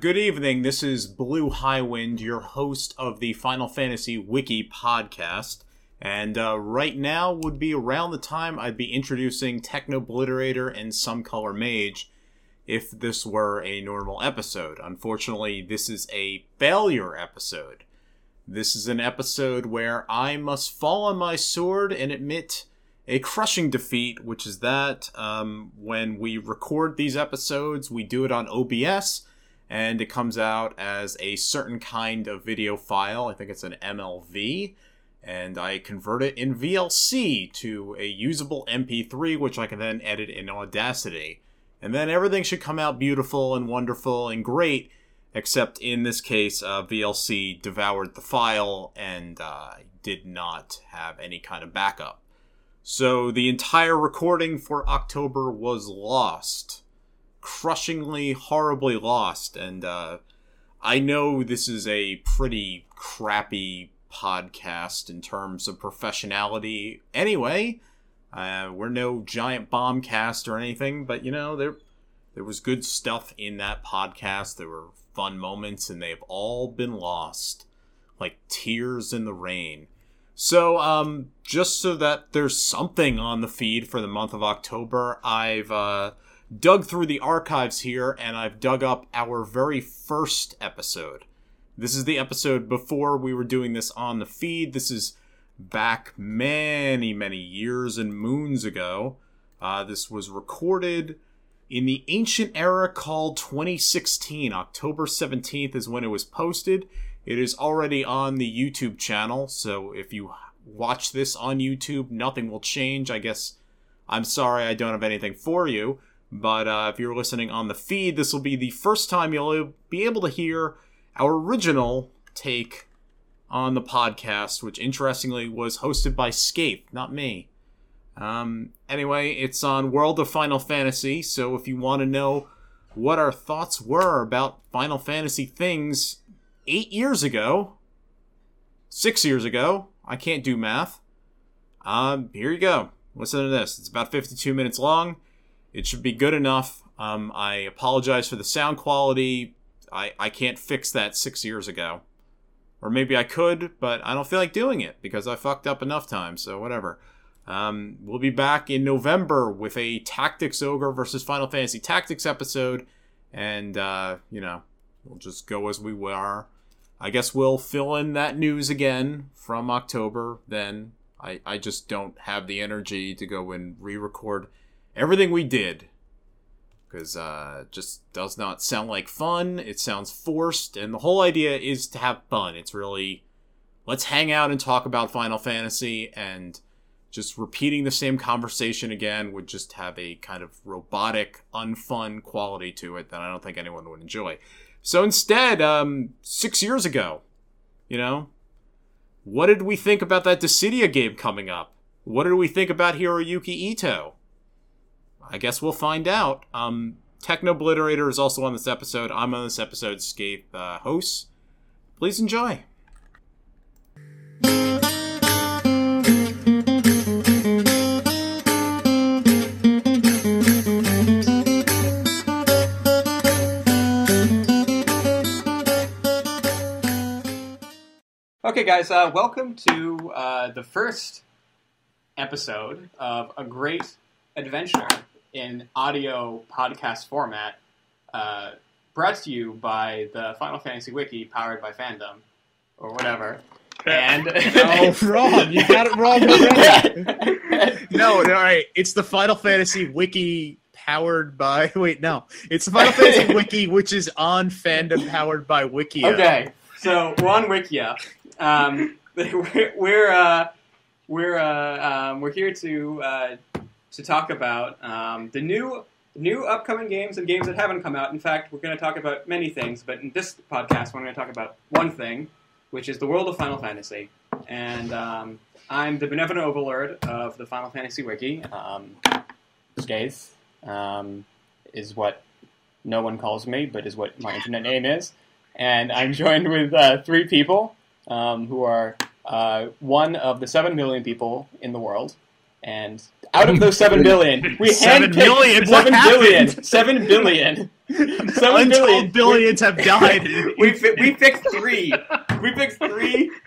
Good evening, this is Blue Highwind, your host of the Final Fantasy Wiki podcast, and right now would be around the time I'd be introducing Technobliterator and Some Color Mage if this were a normal episode. Unfortunately, this is a failure episode. This is an episode where I must fall on my sword and admit a crushing defeat, which is that when we record these episodes, we do it on OBS, and it comes out as a certain kind of video file. I think it's an MLV, and I convert it in VLC to a usable MP3, which I can then edit in Audacity. And then everything should come out beautiful and wonderful and great, except in this case, VLC devoured the file and did not have any kind of backup. So the entire recording for October was lost. Crushingly, horribly lost, and I know this is a pretty crappy podcast in terms of professionality anyway. We're no giant bomb cast or anything, but you know, there was good stuff in that podcast. There were fun moments, and they've all been lost, like tears in the rain. So, just so that there's something on the feed for the month of October, I've dug through the archives here, and I've dug up our very first episode. This is the episode before we were doing this on the feed. This is back many, many years and moons ago. This was recorded in the ancient era called 2016. October 17th is when it was posted. It is already on the YouTube channel, so if you watch this on YouTube, nothing will change. I guess I'm sorry I don't have anything for you. But if you're listening on the feed, this will be the first time you'll be able to hear our original take on the podcast, which interestingly was hosted by Scape, not me. Anyway, it's on World of Final Fantasy, so if you want to know what our thoughts were about Final Fantasy things 6 years ago, I can't do math. Here you go. Listen to this. It's about 52 minutes long. It should be good enough. I apologize for the sound quality. I can't fix that 6 years ago. Or maybe I could, but I don't feel like doing it because I fucked up enough times, so whatever. We'll be back in November with a Tactics Ogre versus Final Fantasy Tactics episode. And, you know, we'll just go as we were. I guess we'll fill in that news again from October then. I just don't have the energy to go and re-record everything we did, because it just does not sound like fun. It sounds forced, and the whole idea is to have fun. It's really, let's hang out and talk about Final Fantasy, and just repeating the same conversation again would just have a kind of robotic, unfun quality to it that I don't think anyone would enjoy. So instead, 6 years ago, you know, what did we think about that Dissidia game coming up? What did we think about Hiroyuki Ito? I guess we'll find out. Technobliterator is also on this episode. I'm on this episode's Scape hosts. Please enjoy. Okay, guys, welcome to the first episode of a great adventure in audio podcast format, brought to you by the Final Fantasy Wiki, powered by Fandom, or whatever. And wrong! You got it wrong already. No, all right. It's the Final Fantasy Wiki powered by. Wait, no, it's the Final Fantasy Wiki, which is on Fandom, powered by Wikia. Okay, so we're on Wikia. We're here to talk about the new upcoming games and games that haven't come out. In fact, we're going to talk about many things, but in this podcast, we're going to talk about one thing, which is the world of Final Fantasy. And I'm the benevolent overlord of the Final Fantasy Wiki. Skaith is what no one calls me, but is what my internet name is. And I'm joined with three people who are one of the 7 million people in the world And out of those 7 billion, we handpicked 7 billion. Untold billions have died. We picked three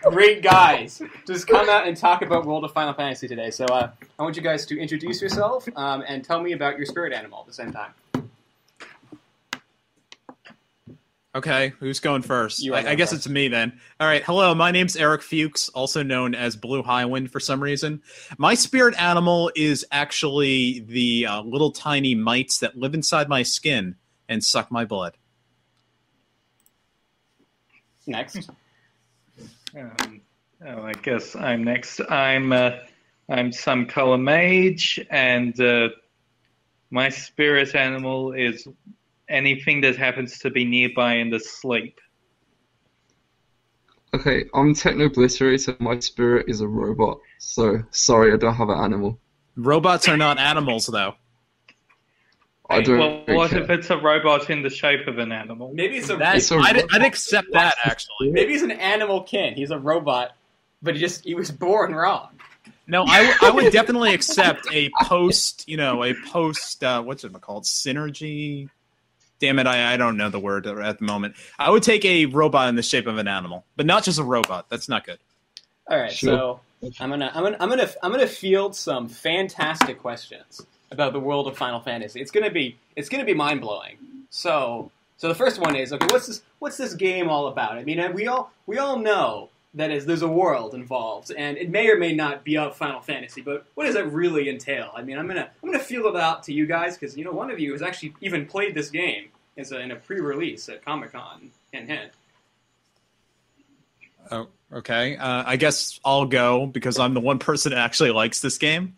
great guys to just come out and talk about World of Final Fantasy today. So I want you guys to introduce yourself and tell me about your spirit animal at the same time. Okay, who's going first? I guess it's me then. All right, hello, my name's Eric Fuchs, also known as Blue Highwind for some reason. My spirit animal is actually the little tiny mites that live inside my skin and suck my blood. Next. I guess I'm next. I'm Some Color Mage, and my spirit animal is... anything that happens to be nearby in the sleep. Okay, I'm Technobliterator. My spirit is a robot, so sorry, I don't have an animal. Robots are not animals, though. What if it's a robot in the shape of an animal? Maybe it's a. I'd accept that actually. Maybe he's an animal kin. He's a robot, but he was born wrong. No, I would definitely accept a post. You know, a post. What's it called? Synergy. Damn it, I don't know the word at the moment. I would take a robot in the shape of an animal, but not just a robot. That's not good. All right, sure. So I'm gonna field some fantastic questions about the world of Final Fantasy. It's gonna be mind blowing. So the first one is, okay, what's this game all about? I mean, we all know that is there's a world involved, and it may or may not be of Final Fantasy, but what does that really entail? I mean, I'm gonna feel it out to you guys because you know one of you has actually even played this game in a pre-release at Comic-Con. Hint. Oh, okay. I guess I'll go because I'm the one person that actually likes this game.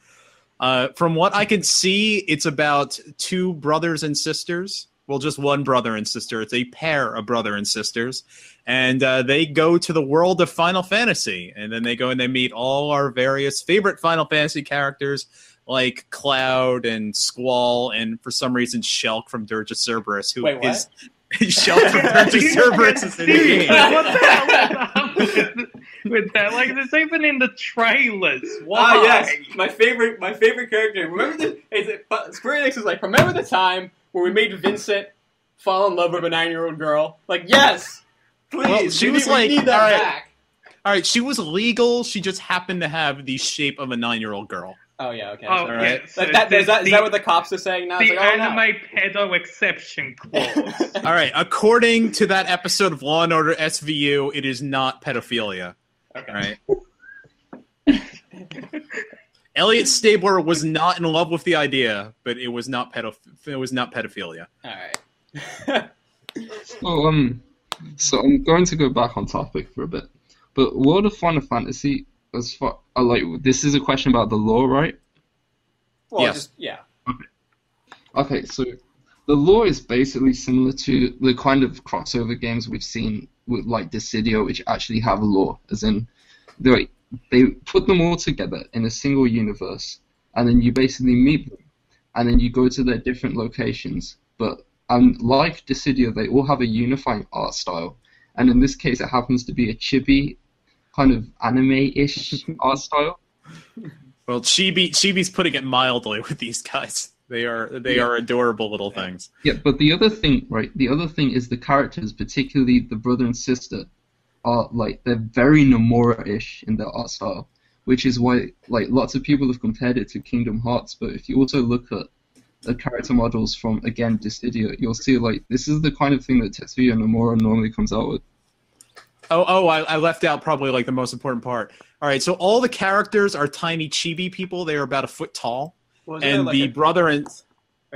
From what I can see, it's about two brothers and sisters. Well, just one brother and sister. It's a pair of brother and sisters. And they go to the world of Final Fantasy. And then they go and they meet all our various favorite Final Fantasy characters like Cloud and Squall and, for some reason, Shulk from Dirge of Cerberus. Shulk from Dirge of Cerberus is in the game. What the hell is up with that? Like, it's even in the trailers. Why? Yes. My favorite character. Remember Square Enix is like, remember the time where we made Vincent fall in love with a 9-year-old girl. Like, yes, please. Well, she was like, need that back. All right, she was legal. She just happened to have the shape of a 9-year-old girl. Oh, yeah, okay. Oh, all right. Yeah. So is that what the cops are saying now? The anime pedo exception clause. All right, according to that episode of Law & Order SVU, it is not pedophilia. Okay. All right. Elliot Stabler was not in love with the idea, but it was not pedophilia. All right. So I'm going to go back on topic for a bit. But World of Final Fantasy, this is a question about the lore, right? Well, yes. Yeah. Okay, so the lore is basically similar to the kind of crossover games we've seen with, like, Dissidia, which actually have a lore, as in, they're like, they put them all together in a single universe, and then you basically meet them, and then you go to their different locations. But like Dissidia, they all have a unifying art style, and in this case, it happens to be a chibi, kind of anime-ish art style. Well, chibi's putting it mildly with these guys. They are adorable little things. Yeah, but the other thing, right? The other thing is the characters, particularly the brother and sister. Are like they're very Nomura-ish in their art style, which is why like lots of people have compared it to Kingdom Hearts. But if you also look at the character models from again Dissidia, you'll see like this is the kind of thing that Tetsuya Nomura normally comes out with. I left out probably like the most important part. All right, so all the characters are tiny chibi people. They are about a foot tall, and the brother and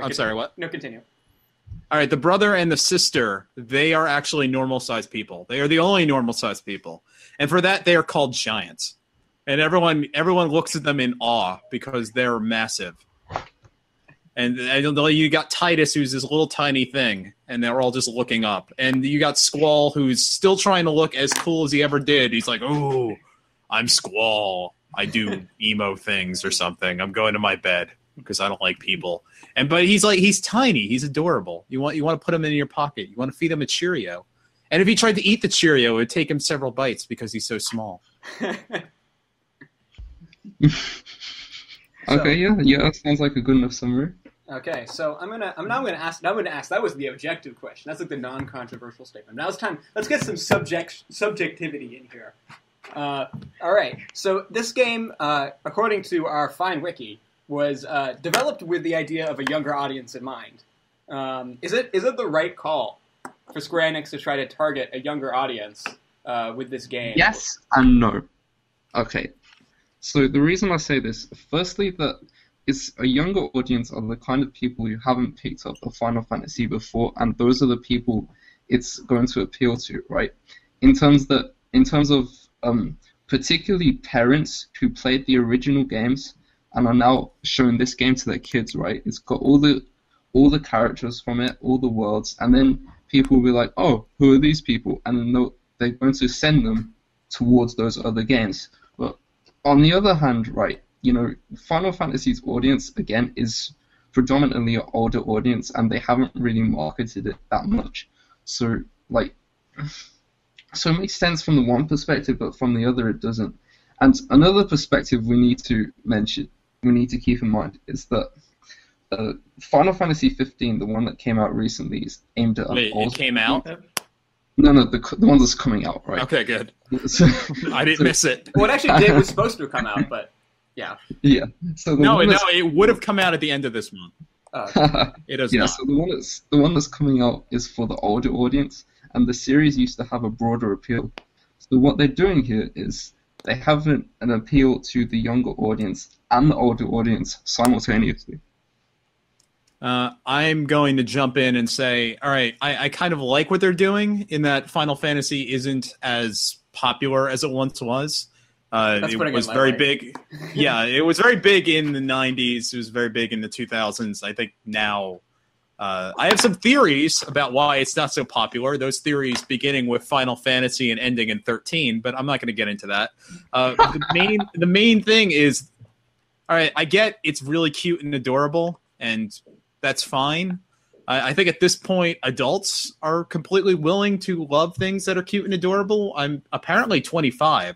I'm sorry, what? No, continue. All right, the brother and the sister, they are actually normal-sized people. They are the only normal-sized people. And for that, they are called giants. And everyone looks at them in awe because they're massive. And you got Tidus, who's this little tiny thing, and they're all just looking up. And you got Squall, who's still trying to look as cool as he ever did. He's like, "Ooh, I'm Squall. I do emo things or something. I'm going to my bed." Because I don't like people, but he's like he's tiny, he's adorable. You want to put him in your pocket. You want to feed him a Cheerio, and if he tried to eat the Cheerio, it would take him several bites because he's so small. Okay, yeah, that sounds like a good enough summary. Okay, so I'm gonna ask. That was the objective question. That's like the non-controversial statement. Now it's time. Let's get some subjectivity in here. All right. So this game, according to our fine wiki, was developed with the idea of a younger audience in mind. Is it the right call for Square Enix to try to target a younger audience with this game? Yes and no. Okay. So the reason I say this, firstly, that it's a younger audience are the kind of people who haven't picked up a Final Fantasy before, and those are the people it's going to appeal to, right? In terms of particularly parents who played the original games and are now showing this game to their kids, right? It's got all the characters from it, all the worlds, and then people will be like, oh, who are these people? And then they're going to send them towards those other games. But on the other hand, right, you know, Final Fantasy's audience, again, is predominantly an older audience, and they haven't really marketed it that much. So, like, so it makes sense from the one perspective, but from the other it doesn't. And another perspective we need to keep in mind, is that Final Fantasy XV, the one that came out recently, is aimed at... Wait, it came out? No, the one that's coming out, right? Okay, good. So, I didn't miss it. Well, it actually did, was supposed to come out, but... Yeah. Yeah. So it would have come out at the end of this month. It does not. So the one that's coming out is for the older audience, and the series used to have a broader appeal. So what they're doing here is they have an appeal to the younger audience and the older audience simultaneously. I'm going to jump in and say, all right, I kind of like what they're doing in that Final Fantasy isn't as popular as it once was. It was very big. Yeah, it was very big in the 90s. It was very big in the 2000s. I think now I have some theories about why it's not so popular. Those theories beginning with Final Fantasy and ending in 13, but I'm not going to get into that. The main thing is, all right, I get it's really cute and adorable, and that's fine. I think at this point, adults are completely willing to love things that are cute and adorable. I'm apparently 25.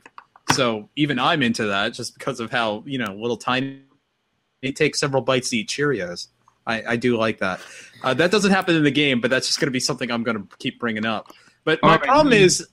So even I'm into that just because of how, you know, little tiny... They take several bites to eat Cheerios. I do like that. That doesn't happen in the game, but that's just going to be something I'm going to keep bringing up. But my problem is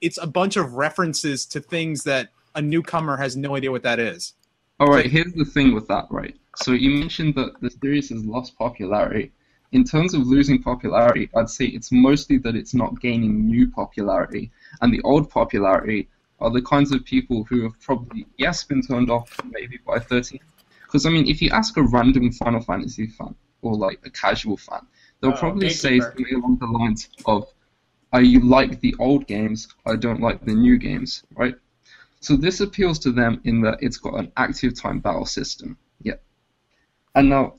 it's a bunch of references to things that a newcomer has no idea what that is. All right, here's the thing with that, right? So you mentioned that the series has lost popularity. In terms of losing popularity, I'd say it's mostly that it's not gaining new popularity, and the old popularity are the kinds of people who have probably, yes, been turned off maybe by 13. Because, I mean, if you ask a random Final Fantasy fan, or, like, a casual fan, they'll probably say something along the lines of, I like the old games, I don't like the new games, right? So this appeals to them in that it's got an active time battle system, yeah. And now,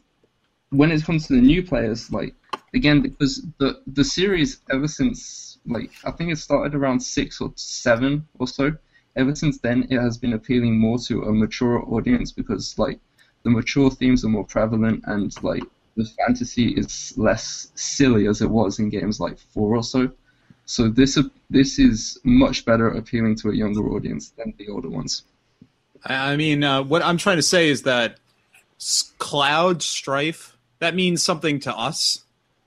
when it comes to the new players, like, again, because the series, ever since... Like, I think it started around 6 or 7 or so. Ever since then, it has been appealing more to a mature audience because, like, the mature themes are more prevalent and, like, the fantasy is less silly as it was in games like 4 or so. So this is much better appealing to a younger audience than the older ones. I mean, what I'm trying to say is that Cloud Strife, that means something to us.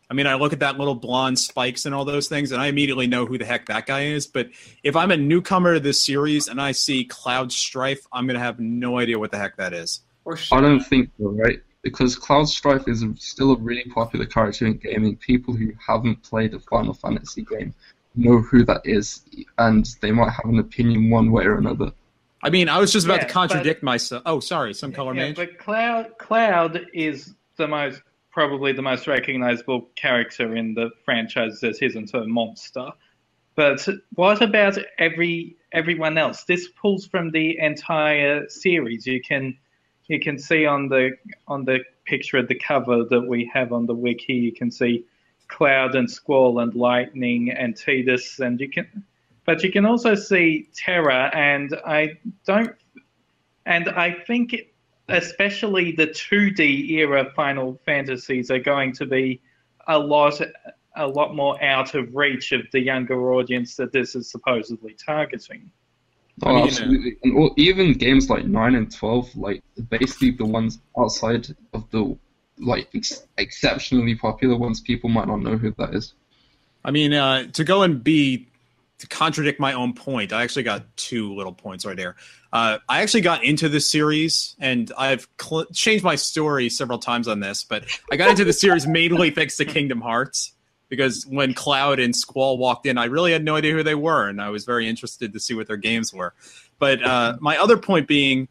I mean, I look at that little blonde spikes and all those things, and I immediately know who the heck that guy is. But if I'm a newcomer to this series and I see Cloud Strife, I'm going to have no idea what the heck that is. I don't think so, right? Because Cloud Strife is still a really popular character in gaming. People who haven't played a Final Fantasy game know who that is, and they might have an opinion one way or another. I mean, I was just about to contradict myself. Oh, sorry, Some Color Mage. But Cloud is probably the most recognizable character in the franchise that isn't a monster. But what about everyone else? This pulls from the entire series. You can see on the picture at the cover that we have on the wiki, you can see Cloud and Squall and Lightning and Tidus, and you can also see Terra, and I think especially the 2D era Final Fantasies are going to be a lot more out of reach of the younger audience that this is supposedly targeting. Oh, I mean, absolutely. You know. And all, even games like 9 and 12, like, basically the ones outside of the, like, exceptionally popular ones, people might not know who that is. I mean, to go and be... to contradict my own point, I actually got 2 little points right there. I actually got into this series, and I've changed my story several times on this, but I got into the series mainly thanks to Kingdom Hearts, because when Cloud and Squall walked in, I really had no idea who they were, and I was very interested to see what their games were. But my other point being,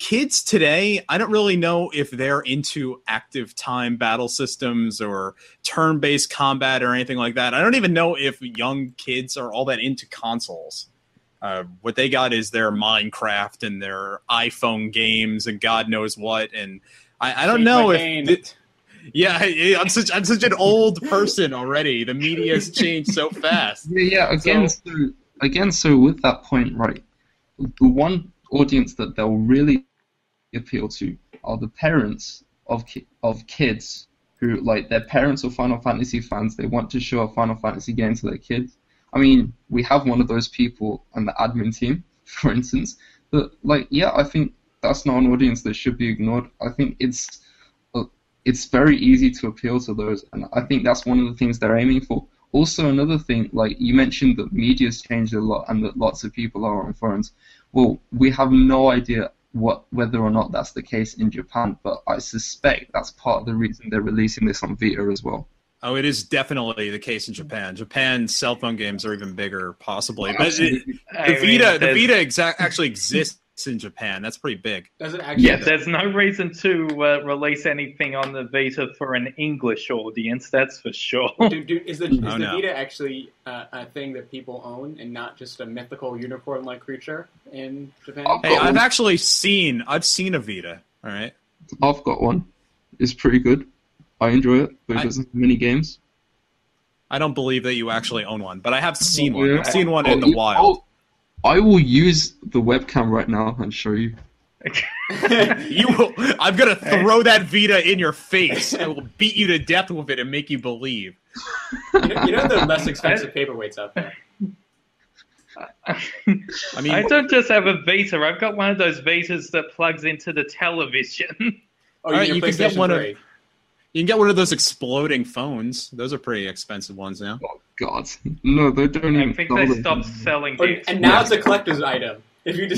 kids today, I don't really know if they're into active time battle systems or turn-based combat or anything like that. I don't even know if young kids are all that into consoles. What they got is their Minecraft and their iPhone games and God knows what. And I don't know if... I'm such an old person already. The media has changed so fast. So with that point, right, the one audience that they'll really appeal to are the parents of kids who, like, their parents are Final Fantasy fans. They want to show a Final Fantasy game to their kids. I mean, we have one of those people on the admin team, for instance. But, like, yeah, I think that's not an audience that should be ignored. I think it's very easy to appeal to those, and I think that's one of the things they're aiming for. Also, another thing, like, you mentioned that media's changed a lot and that lots of people are on phones. Well, we have no idea whether or not that's the case in Japan, but I suspect that's part of the reason they're releasing this on Vita as well. Oh, it is definitely the case in Japan. Japan's cell phone games are even bigger, possibly. But the Vita actually exists in Japan. That's pretty big. Does it actually? Yeah, there's no reason to release anything on the Vita for an English audience, that's for sure. Is the Vita actually a thing that people own and not just a mythical unicorn-like creature in Japan? Hey, I've seen a Vita, all right? I've got one. It's pretty good. I enjoy it, but it doesn't have many games. I don't believe that you actually own one, but I have seen one. I've seen one in the wild. I will use the webcam right now and show you. You will. I'm going to throw that Vita in your face. I will beat you to death with it and make you believe. You know the less expensive paperweights out there. I mean, I don't just have a Vita. I've got one of those Vitas that plugs into the television. Oh, right, you can get one of those exploding phones. Those are pretty expensive ones now. Oh, God. No, they don't even... I think they stopped selling it. And now it's a collector's item. If you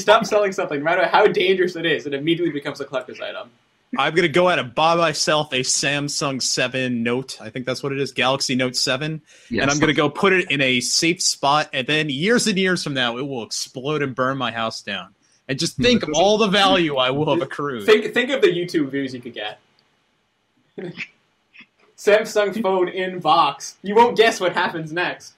stop selling something, no matter how dangerous it is, it immediately becomes a collector's item. I'm going to go out and buy myself a Samsung 7 Note. I think that's what it is. Galaxy Note 7. Yes. And I'm going to go put it in a safe spot. And then years and years from now, it will explode and burn my house down. And just think of all the value I will have accrued. Think of the YouTube views you could get. Samsung phone in box. You won't guess what happens next.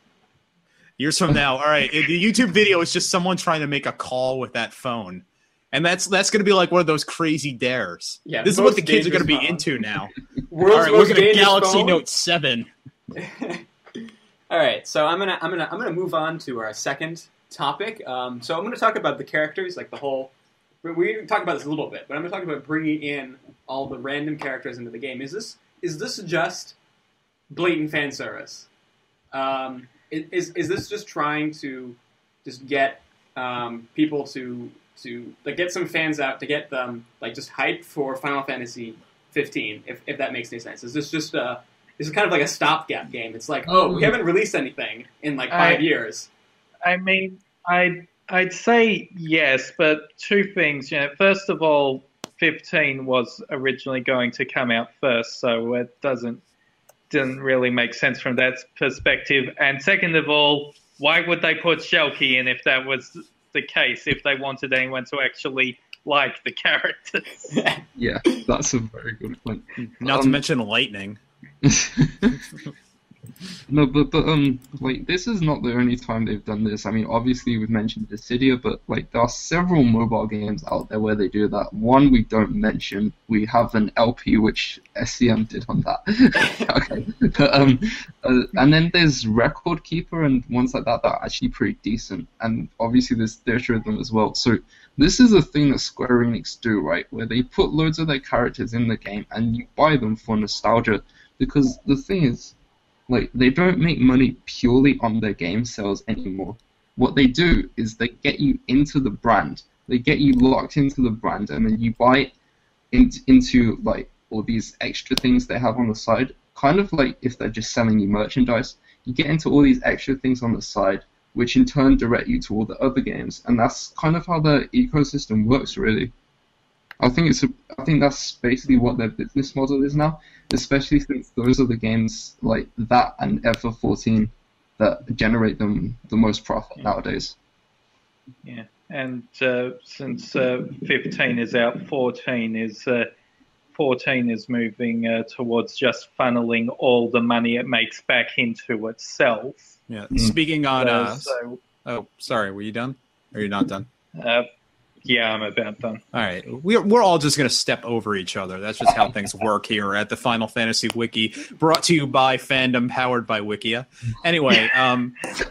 Years from now, all right. The YouTube video is just someone trying to make a call with that phone, and that's going to be like one of those crazy dares. Yeah, this is what the kids are going to be into now. World's all right, we're going to Galaxy phone. Note 7. All right, so I'm gonna move on to our second topic. So I'm gonna talk about the characters, like the whole. We talked about this a little bit, but I'm going to talk about bringing in all the random characters into the game. Is this just blatant fan service? Is this just trying to just get people to like get some fans out to get them like just hyped for Final Fantasy 15? If that makes any sense, is this just this is kind of like a stopgap game? It's like we haven't released anything in like 5 years. I mean, I'd say yes, but 2 things. You know, first of all, 15 was originally going to come out first, so it didn't really make sense from that perspective. And second of all, why would they put Shulky in if that was the case? If they wanted anyone to actually like the characters. Yeah, that's a very good point. Not to mention Lightning. No, but like this is not the only time they've done this. I mean, obviously we've mentioned Dissidia, but like there are several mobile games out there where they do that. One we don't mention. We have an LP which SCM did on that. Okay, but, and then there's Record Keeper and ones like that that are actually pretty decent. And obviously there's Theatre of them as well. So this is a thing that Square Enix do, right? Where they put loads of their characters in the game and you buy them for nostalgia. Because the thing is. Like, they don't make money purely on their game sales anymore. what they do is they get you into the brand. They get you locked into the brand, and then you buy into like all these extra things they have on the side, kind of like if they're just selling you merchandise. You get into all these extra things on the side, which in turn direct you to all the other games, and that's kind of how the ecosystem works, really. I think that's basically what their business model is now, especially since those are the games like that and FF14 that generate them the most profit nowadays. Yeah, and since 15 is out, 14 is moving towards just funneling all the money it makes back into itself. Yeah. Speaking on oh, sorry, were you done? Or you're not done? Yeah, I'm about done. All right. We're all just going to step over each other. That's just how things work here at the Final Fantasy Wiki, brought to you by Fandom, powered by Wikia. Anyway,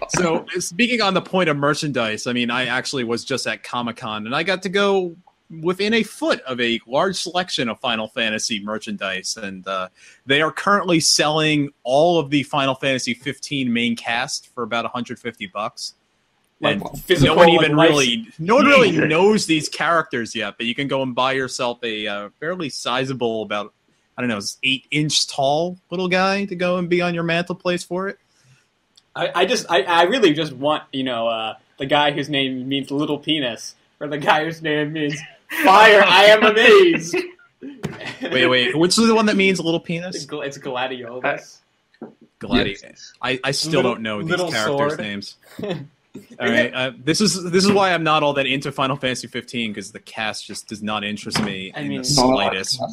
so speaking on the point of merchandise, I mean, I actually was just at Comic-Con, and I got to go within a foot of a large selection of Final Fantasy merchandise, and they are currently selling all of the Final Fantasy 15 main cast for about $150. And no one even really, knows these characters yet, but you can go and buy yourself a fairly sizable, about, I don't know, 8-inch tall little guy to go and be on your mantelpiece for it. I really just want, you know, the guy whose name means little penis, or the guy whose name means fire. I am amazed. Wait, which is the one that means little penis? It's Gladiolus. Gladiolus. Yes. I still don't know these characters' names. All right, this is why I'm not all that into Final Fantasy 15, because the cast just does not interest me in the slightest.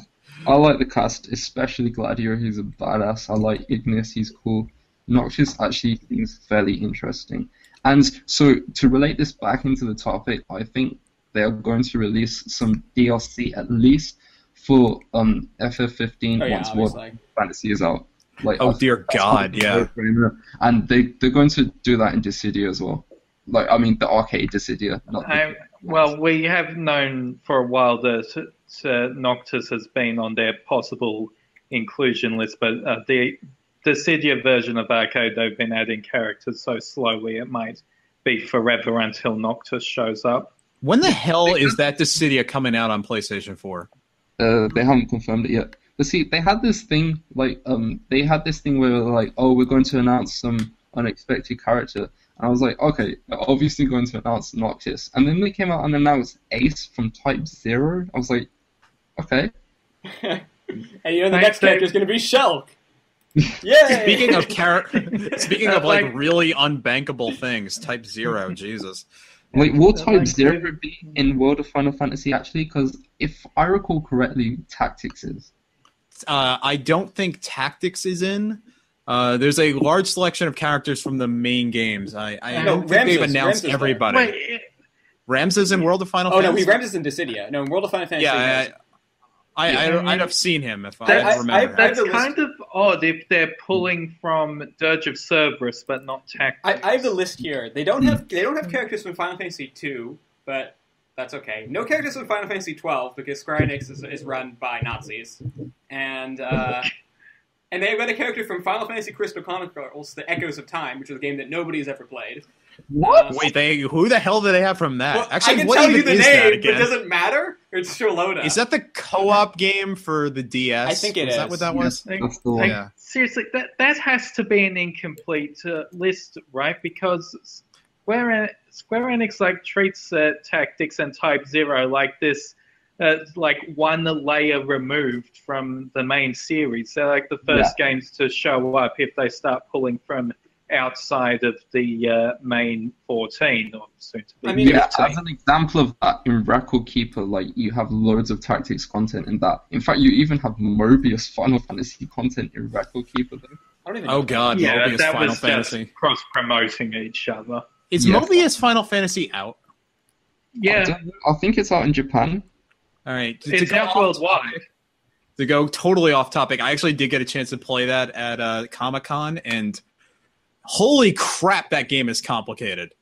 I like the cast, especially Gladio, who's a badass. I like Ignis, he's cool. Noctis actually seems fairly interesting. And so, to relate this back into the topic, I think they are going to release some DLC, at least, for FF15 once World of Fantasy is out. Like, oh dear God, yeah. And they're going to do that in Dissidia as well. Like, I mean, the arcade Dissidia. Well, we have known for a while that Noctis has been on their possible inclusion list, but the Dissidia version of arcade, they've been adding characters so slowly it might be forever until Noctis shows up. When the hell is that Dissidia coming out on PlayStation 4? They haven't confirmed it yet. But see, they had this thing like where they were like, oh, we're going to announce some unexpected character, and I was like, okay, they're obviously going to announce Noctis, and then they came out and announced Ace from Type Zero. I was like, okay. And you know the next character is going to be Shulk. Yeah. Speaking of like really unbankable things, Type Zero, Jesus. Wait, will Type Zero be in World of Final Fantasy actually? Because if I recall correctly, Tactics is. I don't think Tactics is in. There's a large selection of characters from the main games. I don't think they've announced everybody. Wait, Rams is in World of Final Fantasy? Oh, no, Rams is in Dissidia. No, in World of Final Fantasy. Yeah, I'd have seen him if I remember. That's kind of odd if they're pulling from Dirge of Cerberus, but not Tactics. I have the list here. They don't have characters from Final Fantasy II, but that's okay. No characters from Final Fantasy XII, because Square Enix is run by Nazis. And they've got a character from Final Fantasy Crystal Chronicles, The Echoes of Time, which is a game that nobody's ever played. What? Wait, who the hell do they have from that? Well, actually, I can tell you the name, but it doesn't matter. It's Shaloda. Is that the co-op game for the DS? I think it is. Is that what that was? Yeah. Seriously, that has to be an incomplete list, right? Because Square Enix treats Tactics and Type Zero like this, like one layer removed from the main series. They're like the first games to show up if they start pulling from outside of the main 14 or soon to be. I mean, as an example of that, in Record Keeper, like you have loads of Tactics content in that. In fact, you even have Mobius Final Fantasy content in Record Keeper, though. God, yeah, Mobius Final Fantasy. Cross promoting each other. Is Mobius Final Fantasy out? Yeah, I think it's out in Japan. All right, it's out worldwide. To go totally off topic, I actually did get a chance to play that at Comic-Con, and holy crap, that game is complicated.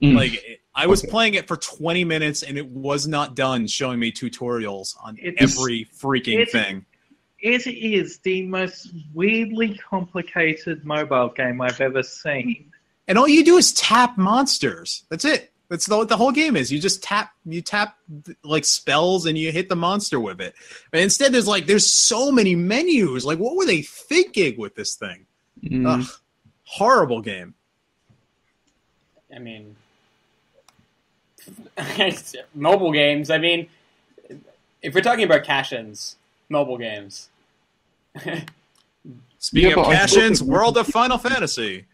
Like, I was playing it for 20 minutes, and it was not done showing me tutorials on every freaking thing. It is the most weirdly complicated mobile game I've ever seen. And all you do is tap monsters. That's it. That's what the whole game is. You just tap, like spells, and you hit the monster with it. And instead, there's so many menus. Like, what were they thinking with this thing? Mm. Ugh, horrible game. I mean, mobile games. I mean, if we're talking about cash-ins, mobile games. Speaking of cash-ins, World of Final Fantasy.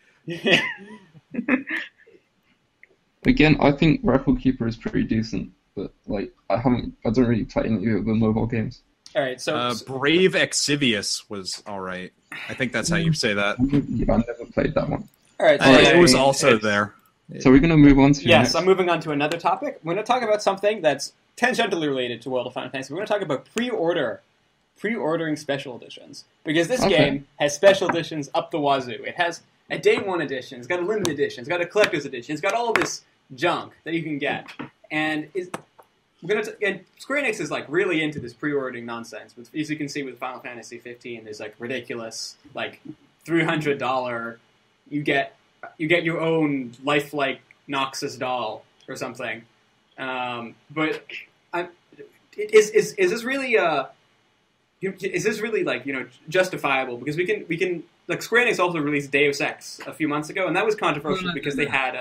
Again, I think Record Keeper is pretty decent, but I don't really play any of the mobile games. All right, so Brave Exvius was all right. I think that's how you say that. Yeah, I never played that one. All right, so it was also there. So we're going to move on to next. I'm moving on to another topic. We're going to talk about something that's tangentially related to World of Final Fantasy. We're going to talk about pre-ordering special editions, because this game has special editions up the wazoo. It has a day one edition. It's got a limited edition. It's got a collector's edition. It's got all this junk that you can get, and Square Enix is really into this pre-ordering nonsense. As you can see with Final Fantasy 15, there's ridiculous $300. You get your own lifelike Noxus doll or something. But is this really justifiable? Because we can. Like, Square Enix also released Deus Ex a few months ago, and that was controversial because they had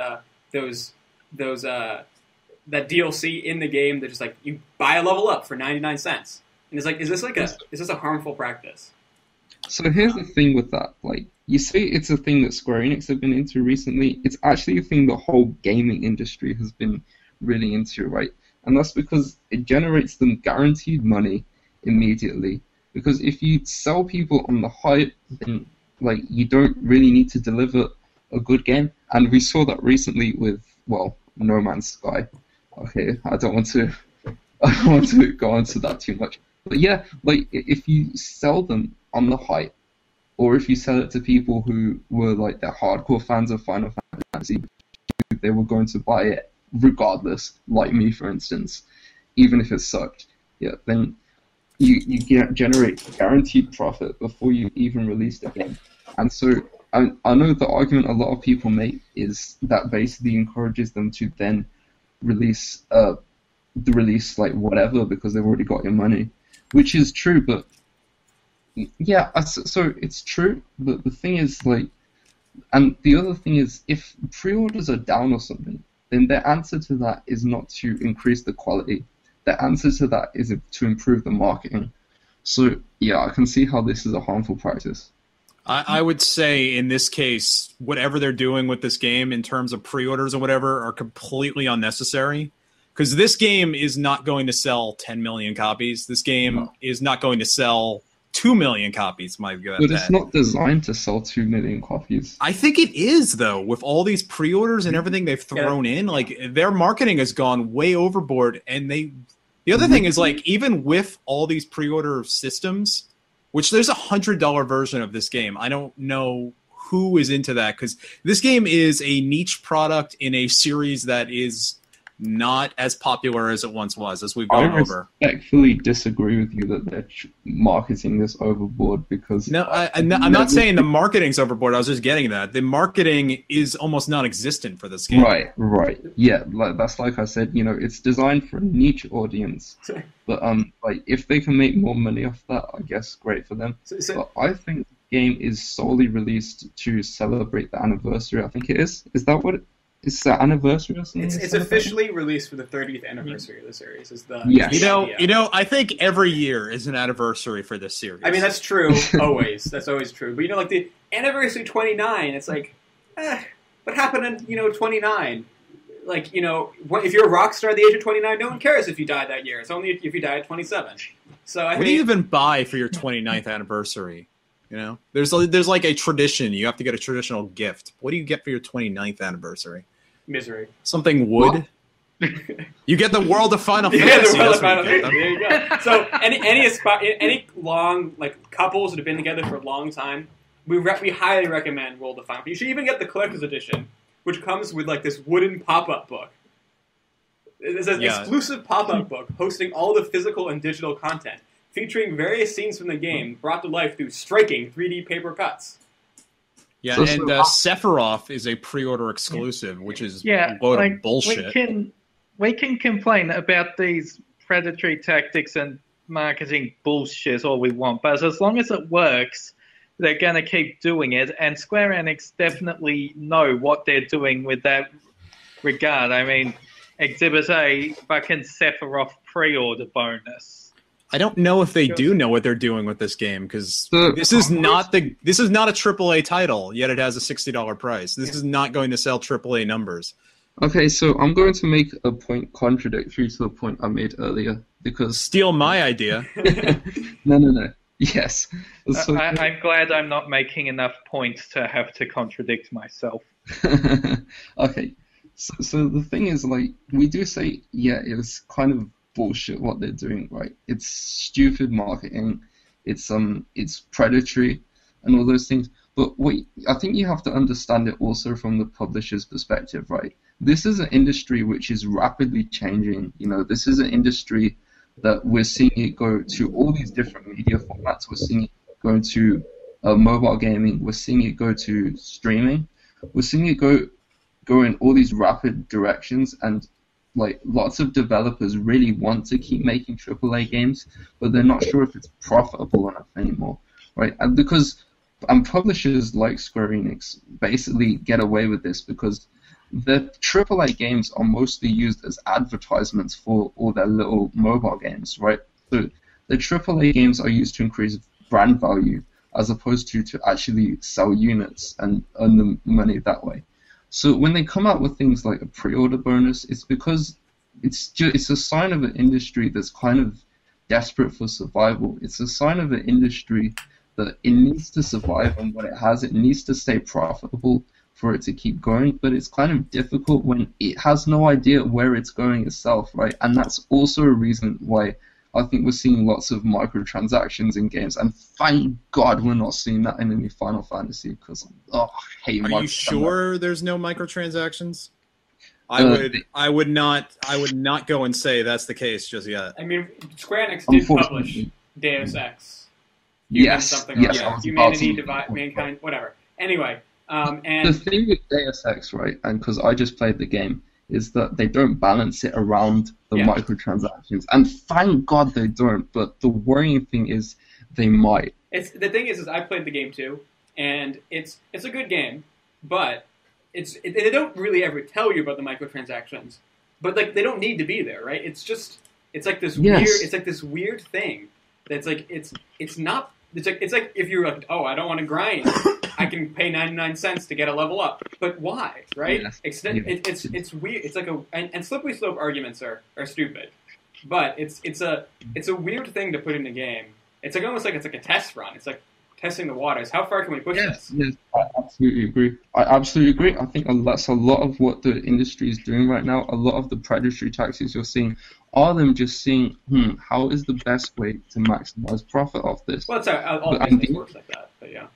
that DLC in the game that just you buy a level up for 99 cents, and it's is this a harmful practice? So here's the thing with that, you say it's a thing that Square Enix have been into recently. It's actually a thing the whole gaming industry has been really into, right? And that's because it generates them guaranteed money immediately. Because if you sell people on the hype, then you don't really need to deliver a good game. And we saw that recently with, No Man's Sky. Okay, I don't want to go into that too much. But yeah, if you sell them on the hype, or if you sell it to people who were they're hardcore fans of Final Fantasy, they were going to buy it regardless, like me for instance, even if it sucked. Yeah, then you generate guaranteed profit before you even release the game. And so I know the argument a lot of people make is that basically encourages them to then release whatever, because they've already got your money, which is true. But yeah, so it's true. But the thing is, and the other thing is, if pre-orders are down or something, then their answer to that is not to increase the quality. The answer to that is to improve the marketing. So, yeah, I can see how this is a harmful practice. I would say in this case, whatever they're doing with this game in terms of pre-orders or whatever are completely unnecessary, because this game is not going to sell 10 million copies. This game is not going to sell 2 million copies. But it's not designed to sell 2 million copies. I think it is, though, with all these pre-orders and everything they've thrown in. Their marketing has gone way overboard. And the other thing is, even with all these pre-order systems, which there's a $100 version of this game. I don't know who is into that, because this game is a niche product in a series that is not as popular as it once was, as we've gone over. I respectfully disagree with you that they're marketing this overboard, because... No, I'm not saying the marketing's overboard. I was just getting that. The marketing is almost non-existent for this game. Right. Yeah, that's like I said, it's designed for a niche audience. But if they can make more money off that, I guess great for them. But I think the game is solely released to celebrate the anniversary, I think it is. Is that what it is? It's the anniversary or something? It's officially released for the 30th anniversary of the series. I think every year is an anniversary for this series. I mean, that's true, always. That's always true. But, the anniversary 29, it's what happened in, 29? If you're a rock star at the age of 29, no one cares if you die that year. It's only if you die at 27. So what do you even buy for your 29th anniversary? There's a tradition. You have to get a traditional gift. What do you get for your 29th anniversary? Misery. Something wood. You get the World of Final Fantasy. Yeah, the World of Final Fantasy. There you go. So any long couples that have been together for a long time, we highly recommend World of Final Fantasy. You should even get the collector's edition, which comes with this wooden pop-up book. It's an exclusive pop-up book hosting all the physical and digital content, featuring various scenes from the game brought to life through striking 3D paper cuts. Yeah, so, and Sephiroth is a pre-order exclusive, which is a load of bullshit. We can complain about these predatory tactics and marketing bullshit all we want, but as long as it works, they're going to keep doing it, and Square Enix definitely know what they're doing with that regard. I mean, Exhibit A, fucking Sephiroth pre-order bonus. I don't know if they do know what they're doing with this game, because this is not a AAA title, yet it has a $60 price. This is not going to sell AAA numbers. Okay, so I'm going to make a point contradictory to the point I made earlier, because... Steal my idea. No. Yes. So, I'm glad I'm not making enough points to have to contradict myself. Okay. So the thing is, like, we do say, it's kind of bullshit what they're doing, right? It's stupid marketing, it's predatory, and all those things. But wait, I think you have to understand it also from the publisher's perspective, right? This is an industry which is rapidly changing. You know, this is an industry that we're seeing it go to all these different media formats. We're seeing it go to mobile gaming. We're seeing it go to streaming. We're seeing it go in all these rapid directions, and like lots of developers really want to keep making AAA games, but they're not sure if it's profitable enough anymore, right? And publishers like Square Enix basically get away with this because their AAA games are mostly used as advertisements for all their little mobile games, right? So the AAA games are used to increase brand value as opposed to actually sell units and earn the money that way. So when they come out with things like a pre-order bonus, it's because it's a sign of an industry that's kind of desperate for survival. It's a sign of an industry that it needs to survive, and what it has, it needs to stay profitable for it to keep going. But it's kind of difficult when it has no idea where it's going itself, right? And that's also a reason why I think we're seeing lots of microtransactions in games, and thank God we're not seeing that in any Final Fantasy, because I hate microtransactions. Are you sure there's no microtransactions? I would not go and say that's the case just yet. I mean, Square Enix did publish Deus Ex. Humanity, Mankind, whatever. Anyway, and the thing with Deus Ex, right? And because I just played the game, is that they don't balance it around the microtransactions. And thank God they don't, but the worrying thing is they might. The thing is I played the game too, and it's a good game, but they don't really ever tell you about the microtransactions. But like, they don't need to be there, right? It's like this weird thing that's like it's like if you're like, oh, I don't want to grind. I can pay 99 cents to get a level up, but why, right? Yeah. It's weird. It's like and slippery slope arguments are stupid, but it's a weird thing to put in the game. It's like almost like it's like a test run. It's like testing the waters. How far can we push this? Yes, I absolutely agree. I think that's a lot of what the industry is doing right now. A lot of the predatory tactics you're seeing are them just seeing, how is the best way to maximize profit off this? Well, it's all things works like that, but yeah.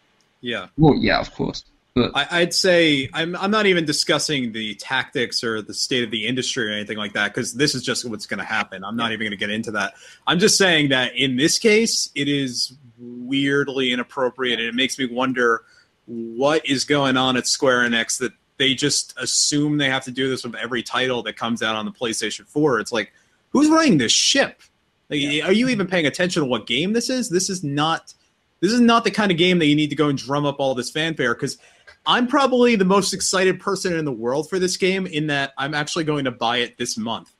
Yeah. Well, yeah, of course. But I'd say I'm not even discussing the tactics or the state of the industry or anything like that, because this is just what's going to happen. I'm not even going to get into that. I'm just saying that in this case, it is weirdly inappropriate, and it makes me wonder what is going on at Square Enix that they just assume they have to do this with every title that comes out on the PlayStation 4. It's like, who's running this ship? Like, are you even paying attention to what game this is? This is not the kind of game that you need to go and drum up all this fanfare, because I'm probably the most excited person in the world for this game, in that I'm actually going to buy it this month.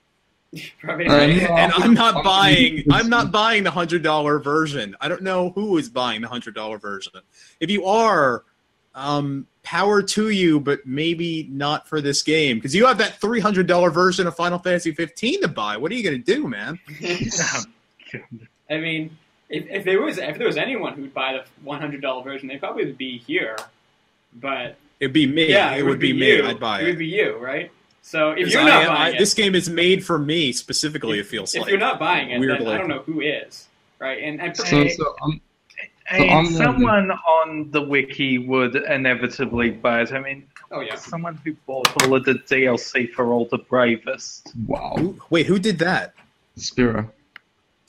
And I'm not buying the $100 version. I don't know who is buying the $100 version. If you are, power to you, but maybe not for this game, because you have that $300 version of Final Fantasy 15 to buy. What are you going to do, man? I mean... If there was anyone who'd buy the $100 version, they'd probably be here, but it'd be me. Yeah, it would be me. You. I'd buy it. It would be you, right? So if you're not buying it, this game is made for me specifically. If you're not buying it, then I don't know who is, right? And someone on the wiki would inevitably buy it. I mean, someone who bought all of the DLC for All the Bravest. Wow. Wait, who did that? Spiro.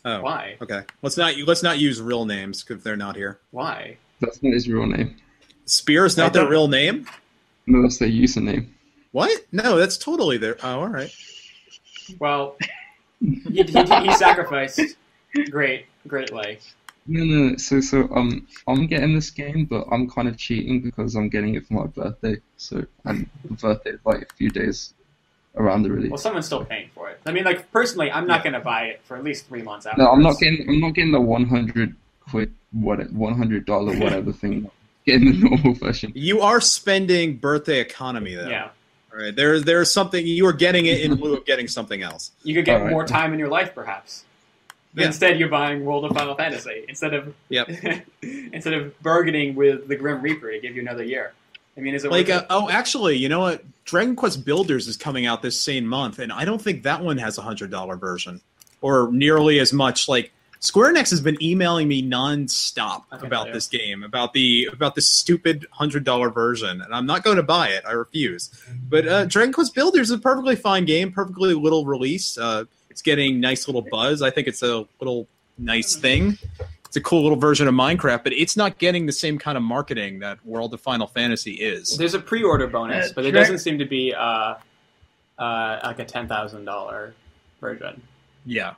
Oh, why? Okay. Let's not use real names because they're not here. Why? That's not his real name. Spear is not their real name? No, that's their username. What? No, that's totally their... Oh, all right. Well, he sacrificed. Great life. No. So I'm getting this game, but I'm kind of cheating because I'm getting it for my birthday. So, and the birthday is like a few days around the release. Well, someone's still paying for it. I mean, like personally, I'm not going to buy it for at least 3 months after. No, I'm not getting the $100 $100 whatever thing. Getting the normal version. You are spending birthday economy though. Yeah. All right. There's something you are getting it in lieu of getting something else. You could get more time in your life, perhaps. Yeah. Instead, you're buying World of Final Fantasy instead of bargaining with the Grim Reaper to give you another year. I mean, is it like actually, you know what? Dragon Quest Builders is coming out this same month, and I don't think that one has a $100 version or nearly as much. Like Square Enix has been emailing me nonstop about this game, about the stupid $100 version, and I'm not going to buy it. I refuse. But Dragon Quest Builders is a perfectly fine game, perfectly little release. It's getting nice little buzz. I think it's a little nice thing. It's a cool little version of Minecraft, but it's not getting the same kind of marketing that World of Final Fantasy is. There's a pre-order bonus, but it doesn't seem to be like a $10,000 version. Yeah.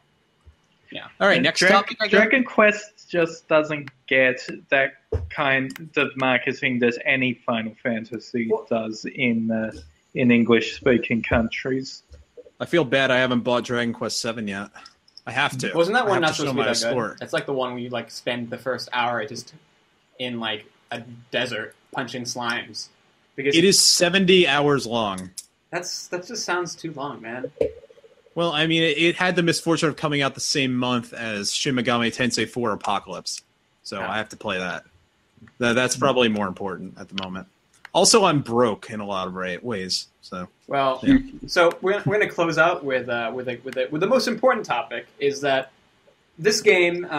All right, next topic. Dragon Quest just doesn't get that kind of marketing that any Final Fantasy does in English-speaking countries. I feel bad I haven't bought Dragon Quest VII yet. I have to. Wasn't that one not supposed to be that good? That's like the one where you like spend the first hour just in like a desert punching slimes. Because it is 70 hours long. That just sounds too long, man. Well, I mean, it had the misfortune of coming out the same month as Shin Megami Tensei 4 Apocalypse. So I have to play that. That's probably more important at the moment. Also, I'm broke in a lot of ways. So so we're going to close out with the most important topic is that this game is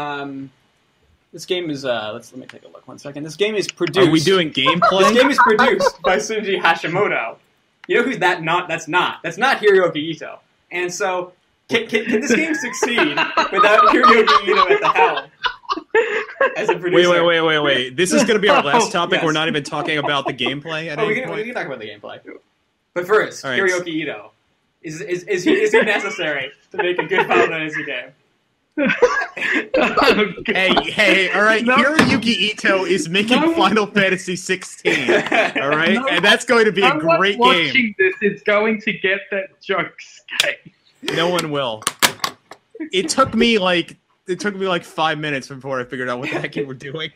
let me take a look 1 second. This game is produced. Are we doing gameplay? This game is produced by Tsuji Hashimoto. You know who's that? That's not Hiroyuki Ito. And so can this game succeed without Hiroyuki Ito at the helm? As a producer. Wait. This is going to be our last topic. Yes. We're not even talking about the gameplay at any point. We can talk about the gameplay. But first, right. Hiroyuki Ito. Is he necessary to make a good Final Fantasy game? Hey, all right. No. Hiroyuki Ito is making Final Fantasy XVI. All right? No. And that's going to be a great game. This is going to get that joke, Scape. No one will. It took me like 5 minutes before I figured out what the heck you were doing.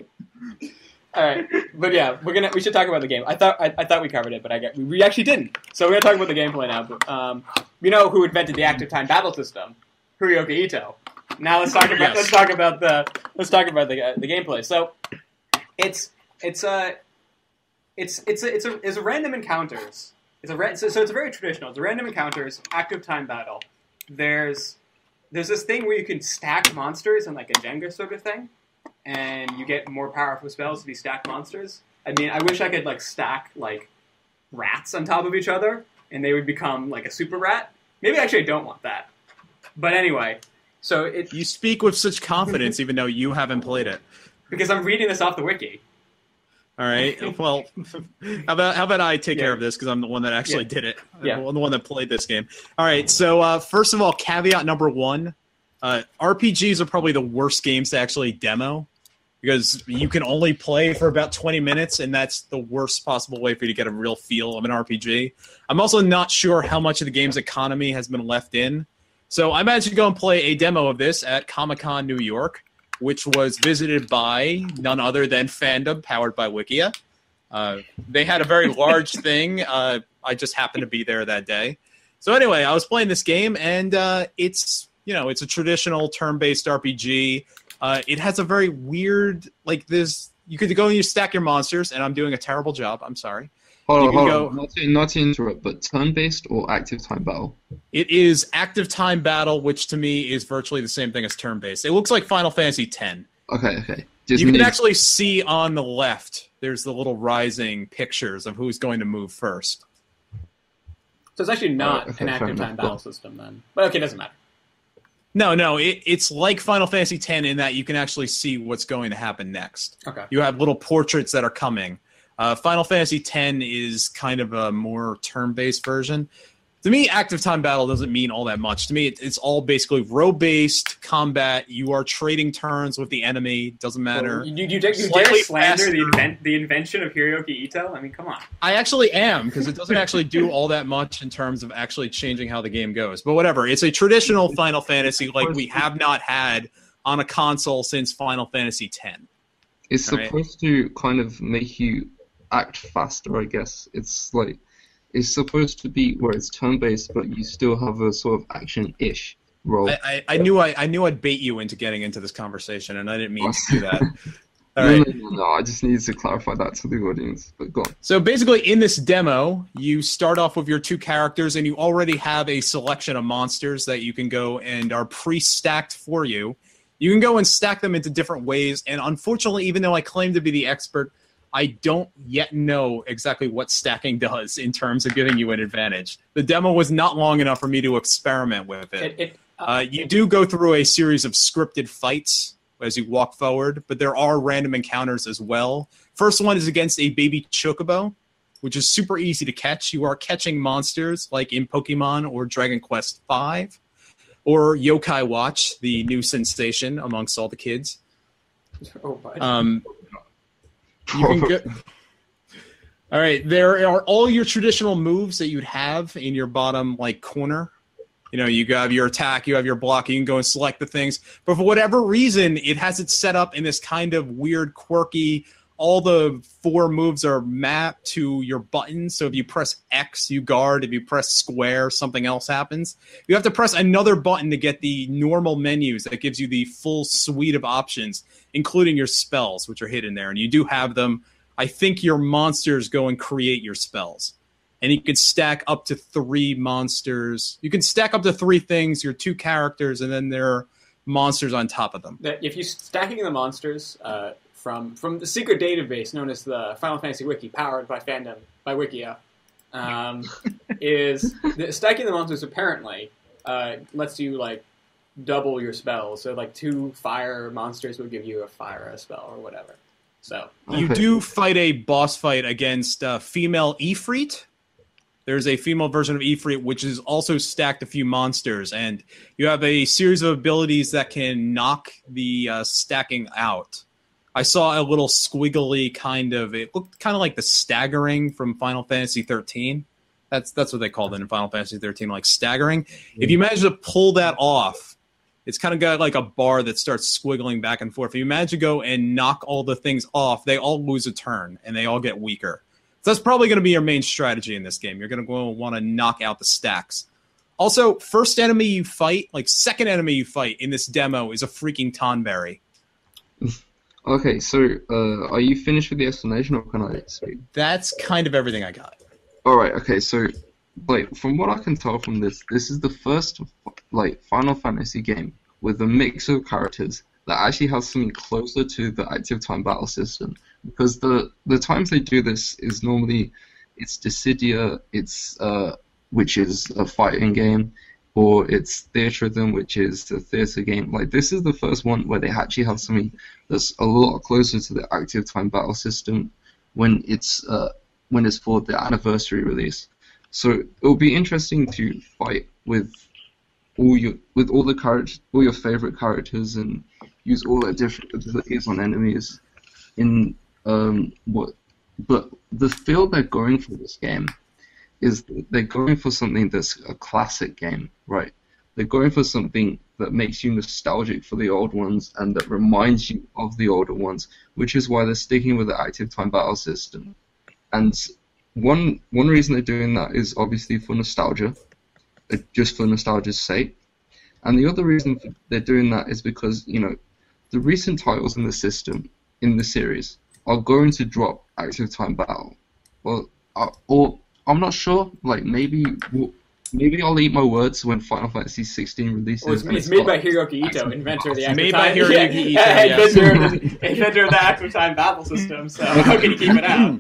All right, but yeah, we should talk about the game. I thought we covered it, but we actually didn't. So we're gonna talk about the gameplay now. But, you know who invented the active time battle system? Hiroyuki Ito. Now let's talk about the gameplay. So it's a random encounters. So it's very traditional. It's a random encounters active time battle. There's this thing where you can stack monsters in like a Jenga sort of thing, and you get more powerful spells if you stack monsters. I mean, I wish I could like stack like rats on top of each other, and they would become like a super rat. Maybe actually I don't want that. But anyway, so it... You speak with such confidence, even though you haven't played it. Because I'm reading this off the wiki. All right, well, how about I take care of this because I'm the one that actually did it. I'm the one that played this game. All right, so first of all, caveat number one, RPGs are probably the worst games to actually demo because you can only play for about 20 minutes, and that's the worst possible way for you to get a real feel of an RPG. I'm also not sure how much of the game's economy has been left in. So I managed to go and play a demo of this at Comic-Con New York, which was visited by none other than Fandom, powered by Wikia. They had a very large thing. I just happened to be there that day. So anyway, I was playing this game, and it's a traditional turn-based RPG. It has a very weird, like this. You could go and you stack your monsters, and I'm doing a terrible job. I'm sorry. Hold on. Not to interrupt, but turn-based or active time battle? It is active time battle, which to me is virtually the same thing as turn-based. It looks like Final Fantasy X. Okay. You can actually see on the left, there's the little rising pictures of who's going to move first. So it's actually not an active time battle system then. But okay, it doesn't matter. No, it's like Final Fantasy X in that you can actually see what's going to happen next. Okay. You have little portraits that are coming. Final Fantasy X is kind of a more turn-based version. To me, active time battle doesn't mean all that much. To me, it's all basically row-based combat. You are trading turns with the enemy. Doesn't matter. Well, you dare slander the invention of Hiroyuki Ito? I mean, come on. I actually am, because it doesn't actually do all that much in terms of actually changing how the game goes. But whatever. It's a traditional Final Fantasy like we have not had on a console since Final Fantasy X. It's supposed to kind of make you act faster, I guess. It's like... It's supposed to be where it's turn-based, but you still have a sort of action-ish role. I knew I'd bait you into getting into this conversation, and I didn't mean to do that. No, I just needed to clarify that to the audience. But go on. So basically, in this demo, you start off with your two characters, and you already have a selection of monsters that you can go and are pre-stacked for you. You can go and stack them into different ways, and unfortunately, even though I claim to be the expert, I don't yet know exactly what stacking does in terms of giving you an advantage. The demo was not long enough for me to experiment with it. You do go through a series of scripted fights as you walk forward, but there are random encounters as well. First one is against a baby chocobo, which is super easy to catch. You are catching monsters like in Pokemon or Dragon Quest V, or Yokai Watch, the new sensation amongst all the kids. Oh, my. You can go... All right, there are all your traditional moves that you'd have in your bottom like corner. You know, you have your attack, you have your block, you can go and select the things. But for whatever reason, it has it set up in this kind of weird, quirky, all the four moves are mapped to your buttons. So if you press X, you guard. If you press square, something else happens. You have to press another button to get the normal menus that gives you the full suite of options, including your spells, which are hidden there. And you do have them. I think your monsters go and create your spells. And you can stack up to three monsters. You can stack up to three things, your two characters, and then there are monsters on top of them. If you're stacking the monsters... From the secret database known as the Final Fantasy Wiki, powered by Fandom, by Wikia, is stacking the monsters apparently lets you like double your spells. So like two fire monsters would give you a fire spell or whatever. So you do fight a boss fight against female Ifrit. There's a female version of Ifrit, which is also stacked a few monsters, and you have a series of abilities that can knock the stacking out. I saw a little squiggly kind of, it looked kind of like the staggering from Final Fantasy XIII. That's what they called it in Final Fantasy XIII, like staggering. Mm-hmm. If you manage to pull that off, it's kind of got like a bar that starts squiggling back and forth. If you manage to go and knock all the things off, they all lose a turn and they all get weaker. So that's probably going to be your main strategy in this game. You're going to want to knock out the stacks. Also, first enemy you fight, like second enemy you fight in this demo is a freaking Tonberry. Okay, so are you finished with the explanation, or can I speak? That's kind of everything I got. All right. Okay, so like from what I can tell from this, this is the first like Final Fantasy game with a mix of characters that actually has something closer to the active time battle system, because the times they do this is normally it's Dissidia, it's which is a fighting game, or it's Theatrhythm, which is a theatre game. Like, this is the first one where they actually have something that's a lot closer to the active time battle system when it's for the anniversary release. So it'll be interesting to fight with all your favourite characters and use all their different abilities on enemies. But the feel they're going for this game is they're going for something that's a classic game, right? They're going for something that makes you nostalgic for the old ones and that reminds you of the older ones, which is why they're sticking with the active time battle system. And one reason they're doing that is obviously for nostalgia, just for nostalgia's sake. And the other reason they're doing that is because, you know, the recent titles in the system, in the series, are going to drop active time battle. Well, or I'm not sure. Like maybe I'll eat my words when Final Fantasy XVI releases. Well, it's made by Hiroyuki Ito, inventor of the active time. Inventor of the active time battle system. So how can you keep it out?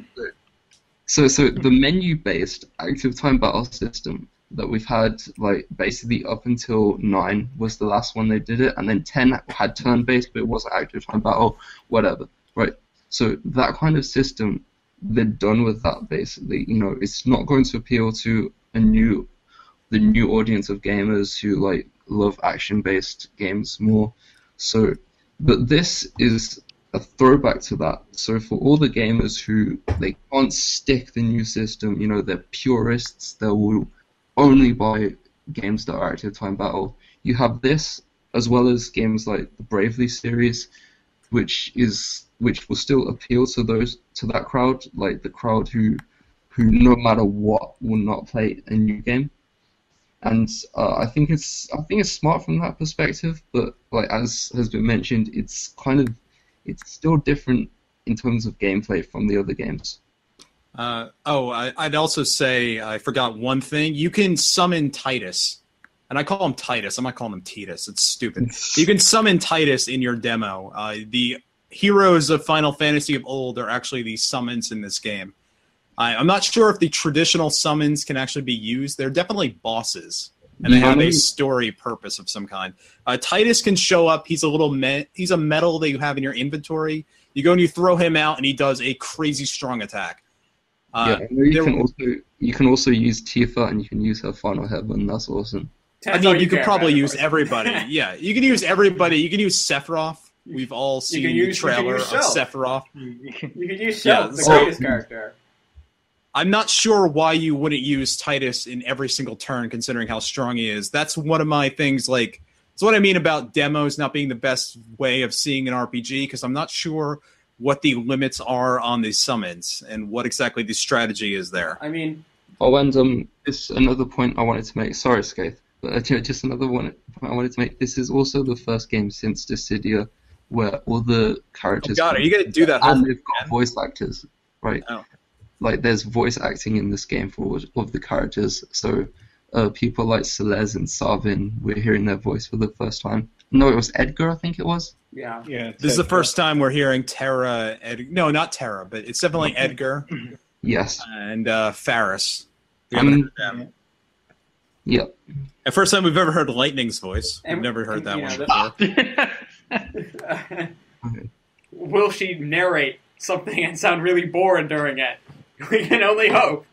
So the menu-based active time battle system that we've had, like basically up until 9 was the last one they did it, and then 10 had turn-based, but it wasn't active time battle, whatever. Right. So that kind of system they're done with that, basically. You know, it's not going to appeal to the new audience of gamers who like love action-based games more. So, but this is a throwback to that. So for all the gamers who they can't stick the new system, you know, they're purists, they will only buy games that are active time battle. You have this, as well as games like the Bravely series, which will still appeal to that crowd, like the crowd who no matter what will not play a new game. And I think it's smart from that perspective, but like as has been mentioned, it's still different in terms of gameplay from the other games. I'd also say I forgot one thing. You can summon Tidus, and I call him Tidus. I'm not calling him Tidus. It's stupid. You can summon Tidus in your demo. The heroes of Final Fantasy of old are actually the summons in this game. I'm not sure if the traditional summons can actually be used. They're definitely bosses, and they have a story purpose of some kind. Tidus can show up. He's a little he's a metal that you have in your inventory. You go and you throw him out, and he does a crazy strong attack. Yeah, you can also use Tifa, and you can use her final headband. That's awesome. I mean, you could probably use everybody. Yeah, you can use everybody. You can use Sephiroth. We've all seen the trailer of Sephiroth. You can use Shulk, the greatest character. I'm not sure why you wouldn't use Tidus in every single turn, considering how strong he is. That's one of my things, like, that's what I mean about demos not being the best way of seeing an RPG, because I'm not sure what the limits are on these summons and what exactly the strategy is there. I mean... Oh, and this is another point I wanted to make. Sorry, Scape, but just another point I wanted to make. This is also the first game since Dissidia where all the characters... Oh, God, are you going to do that? And they've got voice actors, right? Oh. Like, there's voice acting in this game for all of the characters, so people like Celeste and Sarvin, we're hearing their voice for the first time. No, it was Edgar, I think it was. Yeah. This is the first time we're hearing Terra, no, not Terra, but it's definitely Edgar. Yes. And Faris. Yeah. The first time we've ever heard Lightning's voice. We've never heard that one before. Will she narrate something and sound really bored during it? We can only hope.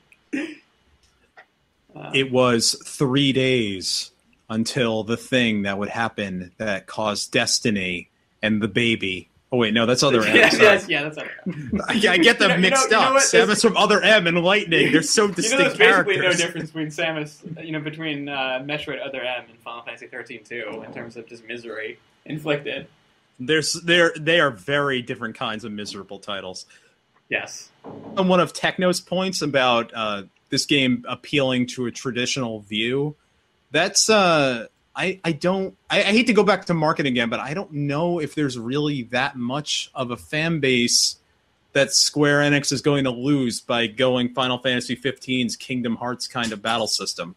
It was 3 days until the thing that would happen that caused Destiny and the baby. Oh, wait, no, that's Other M. Yeah, that's Other M. I get them mixed up. Samus from Other M and Lightning, they're so distinct there's characters. There's basically no difference between Samus, between Metroid Other M and Final Fantasy XIII, too, in terms of just misery inflicted. They are very different kinds of miserable titles. Yes. On one of Techno's points about this game appealing to a traditional view, that's I hate to go back to market again, but I don't know if there's really that much of a fan base that Square Enix is going to lose by going Final Fantasy XV's Kingdom Hearts kind of battle system.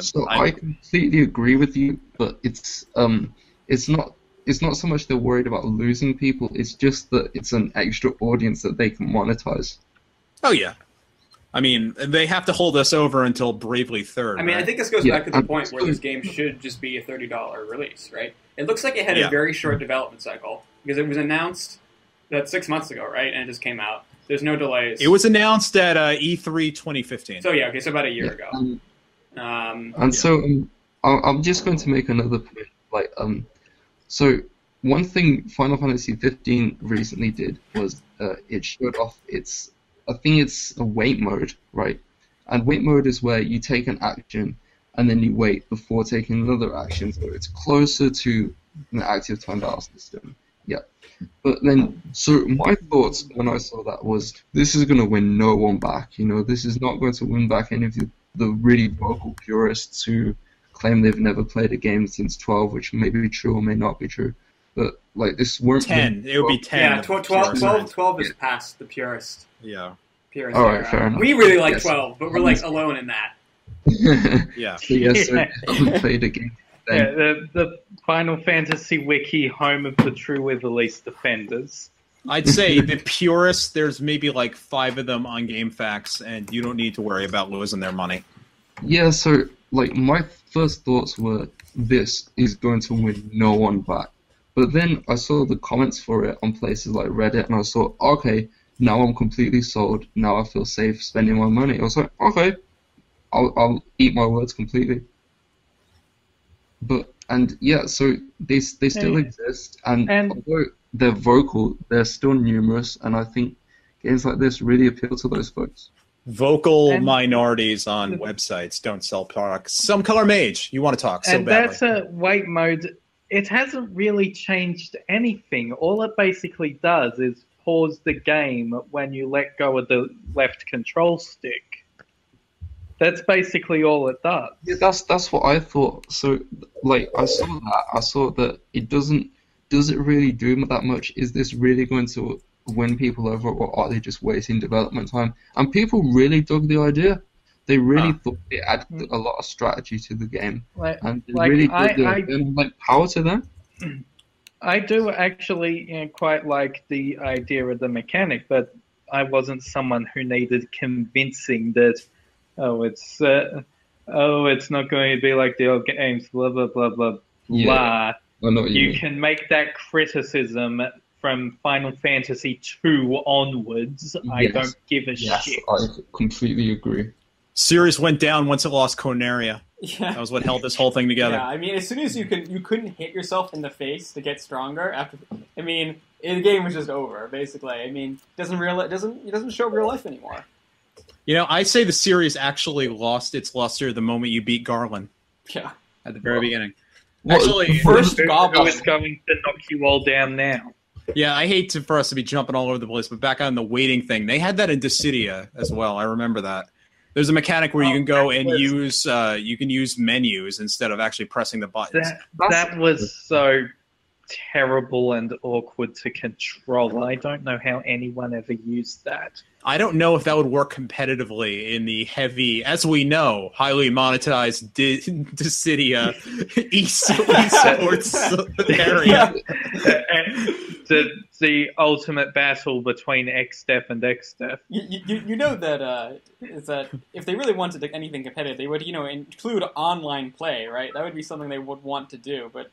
So I completely agree with you, but it's not so much they're worried about losing people, it's just that it's an extra audience that they can monetize. Oh, yeah. I mean, they have to hold us over until Bravely Third. I mean, right? I think this goes back to the point where this game should just be a $30 release, right? It looks like it had a very short development cycle, because it was announced that 6 months ago, right? And it just came out. There's no delays. It was announced at E3 2015. So, so about a year ago. I'm just going to make another point, like... So one thing Final Fantasy XV recently did was it showed off its, I think it's a wait mode, right? And wait mode is where you take an action and then you wait before taking another action, so it's closer to an active time battle system. Yeah. But then, so my thoughts when I saw that was, this is going to win no one back, you know, this is not going to win back any of the really vocal purists who claim they've never played a game since 12, which may be true or may not be true. But, like, this weren't... 10. It would be 10. Yeah, 12 is past the purist. Yeah. Purist all right, era. Fair enough. We really like 12, but we're, like, alone in that. Yeah. So, I haven't played a game. The Final Fantasy Wiki, home of the true with the least defenders. I'd say the purists, there's maybe, like, 5 of them on GameFAQs, and you don't need to worry about losing their money. Yeah, so... Like, my first thoughts were, this is going to win no one back. But then I saw the comments for it on places like Reddit, and I saw, okay, now I'm completely sold. Now I feel safe spending my money. I was like, okay, I'll eat my words completely. But and yeah, so they still exist, and although they're vocal, they're still numerous, and I think games like this really appeal to those folks. Vocal minorities on websites don't sell products. Some Color Mage, you want to talk so badly. And that's a white mode. It hasn't really changed anything. All it basically does is pause the game when you let go of the left control stick. That's basically all it does. Yeah, that's what I thought. So, like, I saw that. I saw that it doesn't... Does it really do that much? Is this really going to win people over, or are they just wasting development time? And people really dug the idea. They really thought it added a lot of strategy to the game, and they really did like power to them. I do actually quite like the idea of the mechanic, but I wasn't someone who needed convincing that it's not going to be like the old games, blah blah blah blah blah. I know what you mean. You can make that criticism from Final Fantasy II onwards. Yes. I don't give a shit. I completely agree. Sirius went down once it lost Corneria. Yeah. That was what held this whole thing together. Yeah, I mean, as soon as you couldn't hit yourself in the face to get stronger after, I mean, the game was just over basically. I mean, it doesn't show real life anymore. You know, I say the series actually lost its luster the moment you beat Garland. Yeah. At the very beginning. Actually, first Goblin is going to knock you all down now. Yeah, I hate for us to be jumping all over the place, but back on the waiting thing, they had that in Dissidia as well. I remember that. There's a mechanic where you can go and use you can use menus instead of actually pressing the buttons. That was so terrible and awkward to control. I don't know how anyone ever used that. I don't know if that would work competitively in the heavy, as we know, highly monetized Dissidia esports area. The ultimate battle between Xdef and Xdef. You know that is that if they really wanted anything competitive, they would include online play, right? That would be something they would want to do, but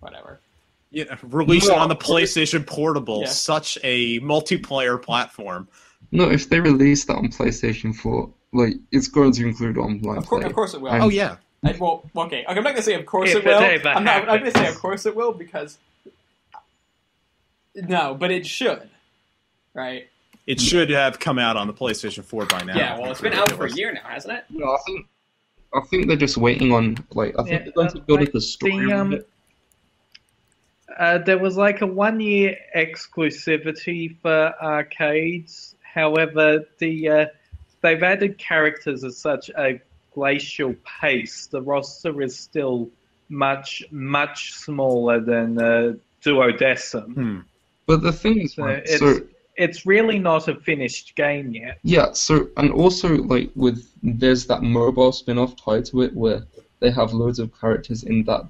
whatever. Yeah, released on the PlayStation Portable, such a multiplayer platform. No, if they release that on PlayStation 4, like, it's going to include online. Of course it will. Oh yeah. Okay. I'm not going to say of course it will. I'm going to say of course it will because no, but it should, right? It should have come out on the PlayStation 4 by now. Yeah, well, it's been out for a year now, hasn't it? No, I think they're just waiting on I think they're going to build up the story. There was like a 1-year exclusivity for arcades. However, they've added characters at such a glacial pace. The roster is still much, much smaller than Duodecim. But the thing is, it's really not a finished game yet. Yeah. So, and also like there's that mobile spin-off tied to it where they have loads of characters in that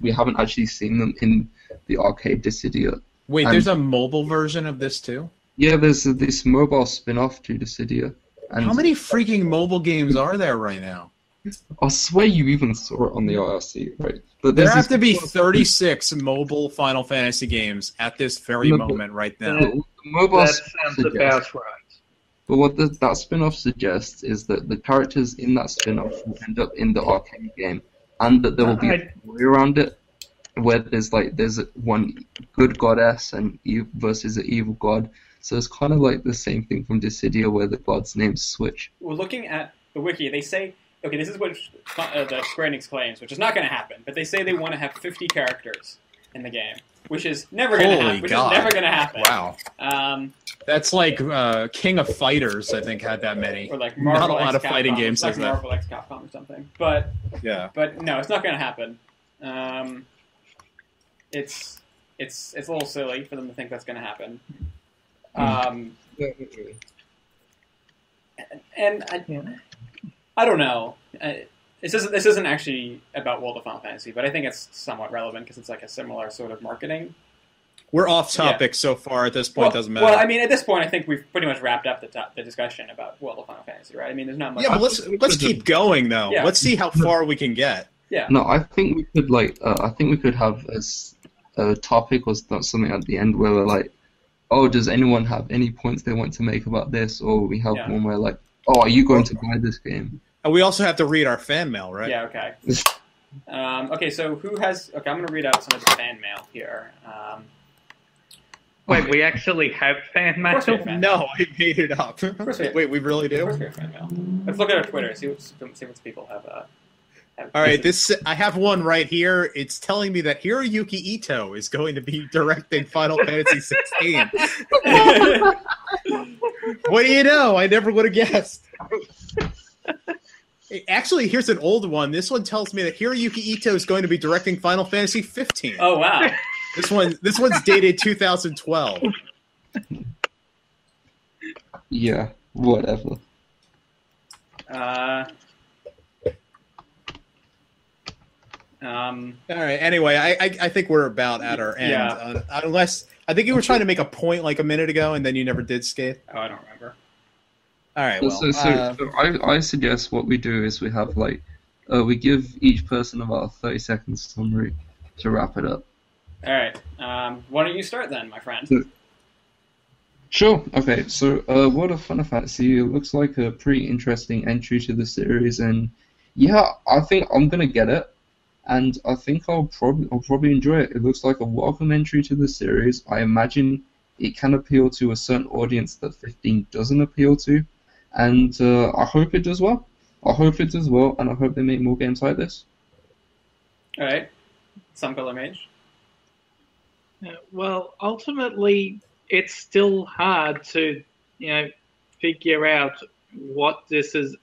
we haven't actually seen them in the arcade Dissidia. Wait, there's a mobile version of this too? Yeah, there's this mobile spin-off to Dissidia. And how many freaking mobile games are there right now? I swear you even saw it on the IRC, right? But there have to be 36 mobile Final Fantasy games at this very moment right now. That sounds about right. But what that spin-off suggests is that the characters in that spin-off will end up in the arcade game. And that there will be a story around it, where there's one good goddess and versus an evil god. So it's kind of like the same thing from Dissidia, where the gods' names switch. Well, looking at the wiki, they say, okay, this is what the Square Enix claims, which is not going to happen. But they say they want to have 50 characters in the game, which is never going to happen. Wow. That's like King of Fighters, I think, had that many. Or like Marvel not a lot of fighting games like that. Marvel X Capcom or something. But yeah. But no, it's not going to happen. It's a little silly for them to think that's going to happen. And I don't know. This isn't actually about World of Final Fantasy, but I think it's somewhat relevant because it's like a similar sort of marketing. We're off topic so far at this point. Doesn't matter. Well, I mean, at this point, I think we've pretty much wrapped up the discussion about World of Final Fantasy, right? I mean, there's not much. Yeah, but let's keep going though. Yeah. Let's see how far we can get. Yeah. No, I think we could I think we could have a topic or something at the end where we're like, oh, does anyone have any points they want to make about this? Or we have one where, like, oh, are you going to buy this game? And we also have to read our fan mail, right? Yeah, okay. Okay, so who has... Okay, I'm going to read out some of the fan mail here. Wait, we actually have fan mail? No, I made it up. Wait, we really do? We have fan mail. Let's look at our Twitter, see what people have. All right, this I have one right here. It's telling me that Hiroyuki Ito is going to be directing Final Fantasy XVI. What do you know? I never would have guessed. Actually, here's an old one. This one tells me that Hiroyuki Ito is going to be directing Final Fantasy XV. Oh, wow. This one's dated 2012. Yeah, whatever. All right. Anyway, I think we're about at our end. Yeah. Unless I think you were trying to make a point like a minute ago, and then you never did, Scape. Oh, I don't remember. All right. Well, so I suggest what we do is we have like we give each person about a 30-second summary to wrap it up. All right. Why don't you start then, my friend? Sure. Okay. So, World of Final Fantasy looks like a pretty interesting entry to the series, and yeah, I think I'm gonna get it. And I think I'll probably enjoy it. It looks like a welcome entry to the series. I imagine it can appeal to a certain audience that 15 doesn't appeal to. And I hope it does well. I hope it does well, and I hope they make more games like this. All right. Some Color Mage. Well, ultimately, it's still hard to, you know, figure out what this is,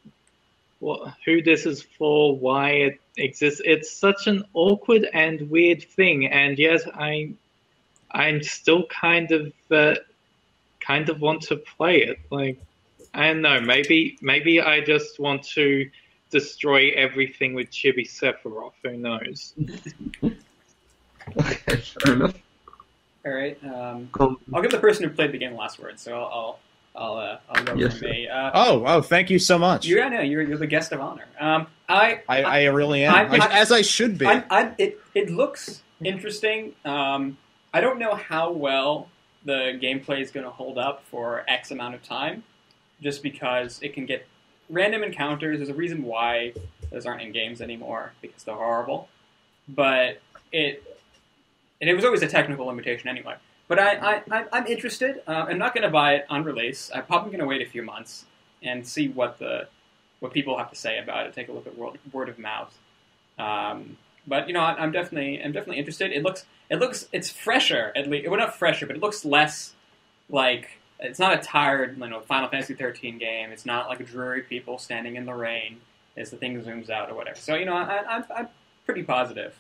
who this is for, why it exists. It's such an awkward and weird thing, and yet I'm still kind of want to play it. Like, I don't know, maybe I just want to destroy everything with Chibi Sephiroth. Who knows? Okay, fair enough. All right, I'll give the person who played the game the last word, so I'll go yes, from me. Oh, thank you so much. Yeah, no, you're the guest of honor. I really am, as I should be. It looks interesting. I don't know how well the gameplay is going to hold up for X amount of time, just because it can get random encounters. There's a reason why those aren't in games anymore, because they're horrible. But it was always a technical limitation anyway. But I'm interested. I'm not going to buy it on release. I'm probably going to wait a few months and see what people have to say about it. Take a look at word of mouth. But you know, I'm definitely interested. It's fresher at least. Well, not fresher, but it looks less like it's not a tired, you know, Final Fantasy XIII game. It's not like dreary people standing in the rain as the thing zooms out or whatever. So you know, I'm pretty positive.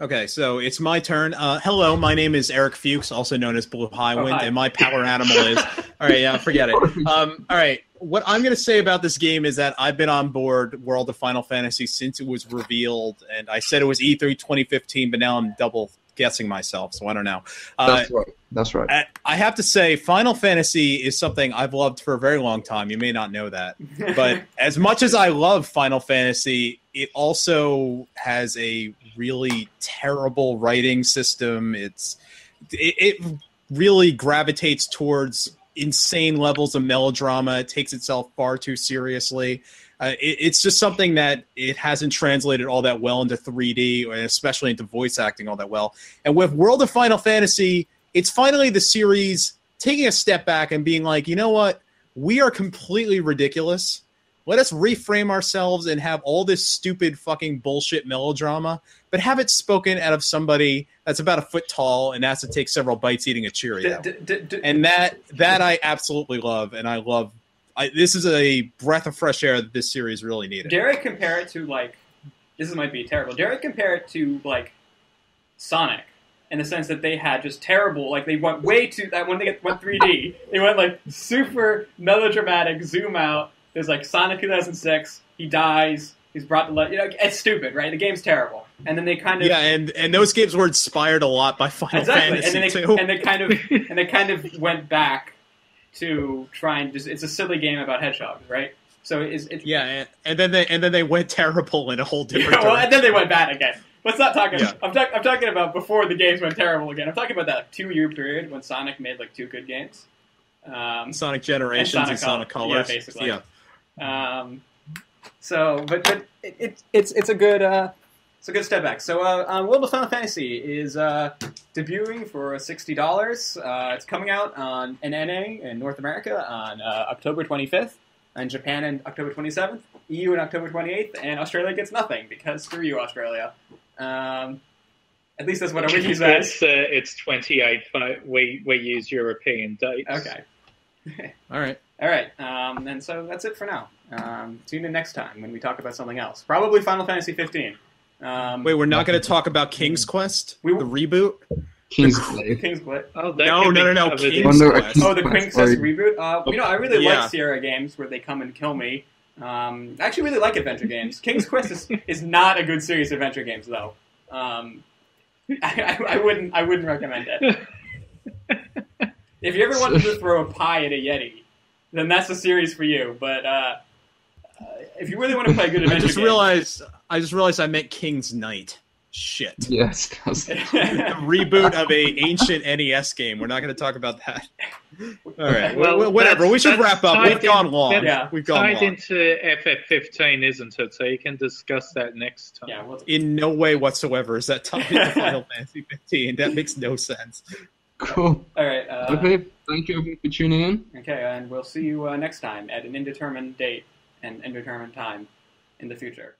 Okay, so it's my turn. Hello, my name is Eric Fuchs, also known as Blue Highwind, and my power animal is... All right, yeah, forget it. All right, what I'm going to say about this game is that I've been on board World of Final Fantasy since it was revealed, and I said it was E3 2015, but now I'm double-guessing myself, so I don't know. That's right. That's right. I have to say, Final Fantasy is something I've loved for a very long time. You may not know that. But as much as I love Final Fantasy, it also has a really terrible writing system. It really gravitates towards insane levels of melodrama. It takes itself far too seriously. It's just something that it hasn't translated all that well into 3D, and especially into voice acting all that well. And with World of Final Fantasy, it's finally the series taking a step back and being like, you know what? We are completely ridiculous. Let us reframe ourselves and have all this stupid fucking bullshit melodrama, but have it spoken out of somebody that's about a foot tall and has to take several bites eating a Cheerio. And that I absolutely love, and I love... this is a breath of fresh air that this series really needed. Dare I compare it to, like... This might be terrible. Dare I compare it to, like, Sonic, in the sense that they had just terrible... Like, they went way too... When they went 3D, they went, like, super melodramatic, zoom out. There's like Sonic 2006, he dies, he's brought to life. You know, it's stupid, right? The game's terrible. And then they kind of... Yeah, and those games were inspired a lot by Final Fantasy too. And they kind of went back to try and just... It's a silly game about hedgehogs, right? So it's... Yeah, and then they went terrible in a whole different direction. And then they went bad again. Let's not talk about... I'm talking about before the games went terrible again. I'm talking about that like, 2-year period when Sonic made like 2 good games. Sonic Generations and Sonic Colors. Yeah, basically. Yeah. So, but it's a good... it's a good step back. So, World of Final Fantasy is debuting for $60. It's coming out on NA in North America on October 25th, and Japan on October 27th, EU on October 28th, and Australia gets nothing because screw you, Australia. At least that's what a wiki says. It's 28th, but we use European dates. Okay. All right. And so that's it for now. Tune in next time when we talk about something else. Probably Final Fantasy 15. Wait, we're not going to talk about King's Quest? The reboot? Kingsglaive. Oh, no. King's Quest. Oh, the King's Quest reboot? I really like Sierra games where they come and kill me. I actually really like adventure games. King's Quest is not a good series of adventure games, though. I wouldn't recommend it. If you ever wanted to throw a pie at a Yeti, then that's a series for you. But if you really want to play a good adventure game... I just realized I meant King's Knight. Shit. Yes. The reboot of an ancient NES game. We're not going to talk about that. All right. Well, whatever. We should wrap up. We've gone long. Tied into FF15, isn't it? So you can discuss that next time. Yeah, in no way whatsoever is that tied to Final Fantasy 15. That makes no sense. Cool. All right. Okay. Thank you for tuning in. Okay, and we'll see you next time at an indeterminate date and indeterminate time in the future.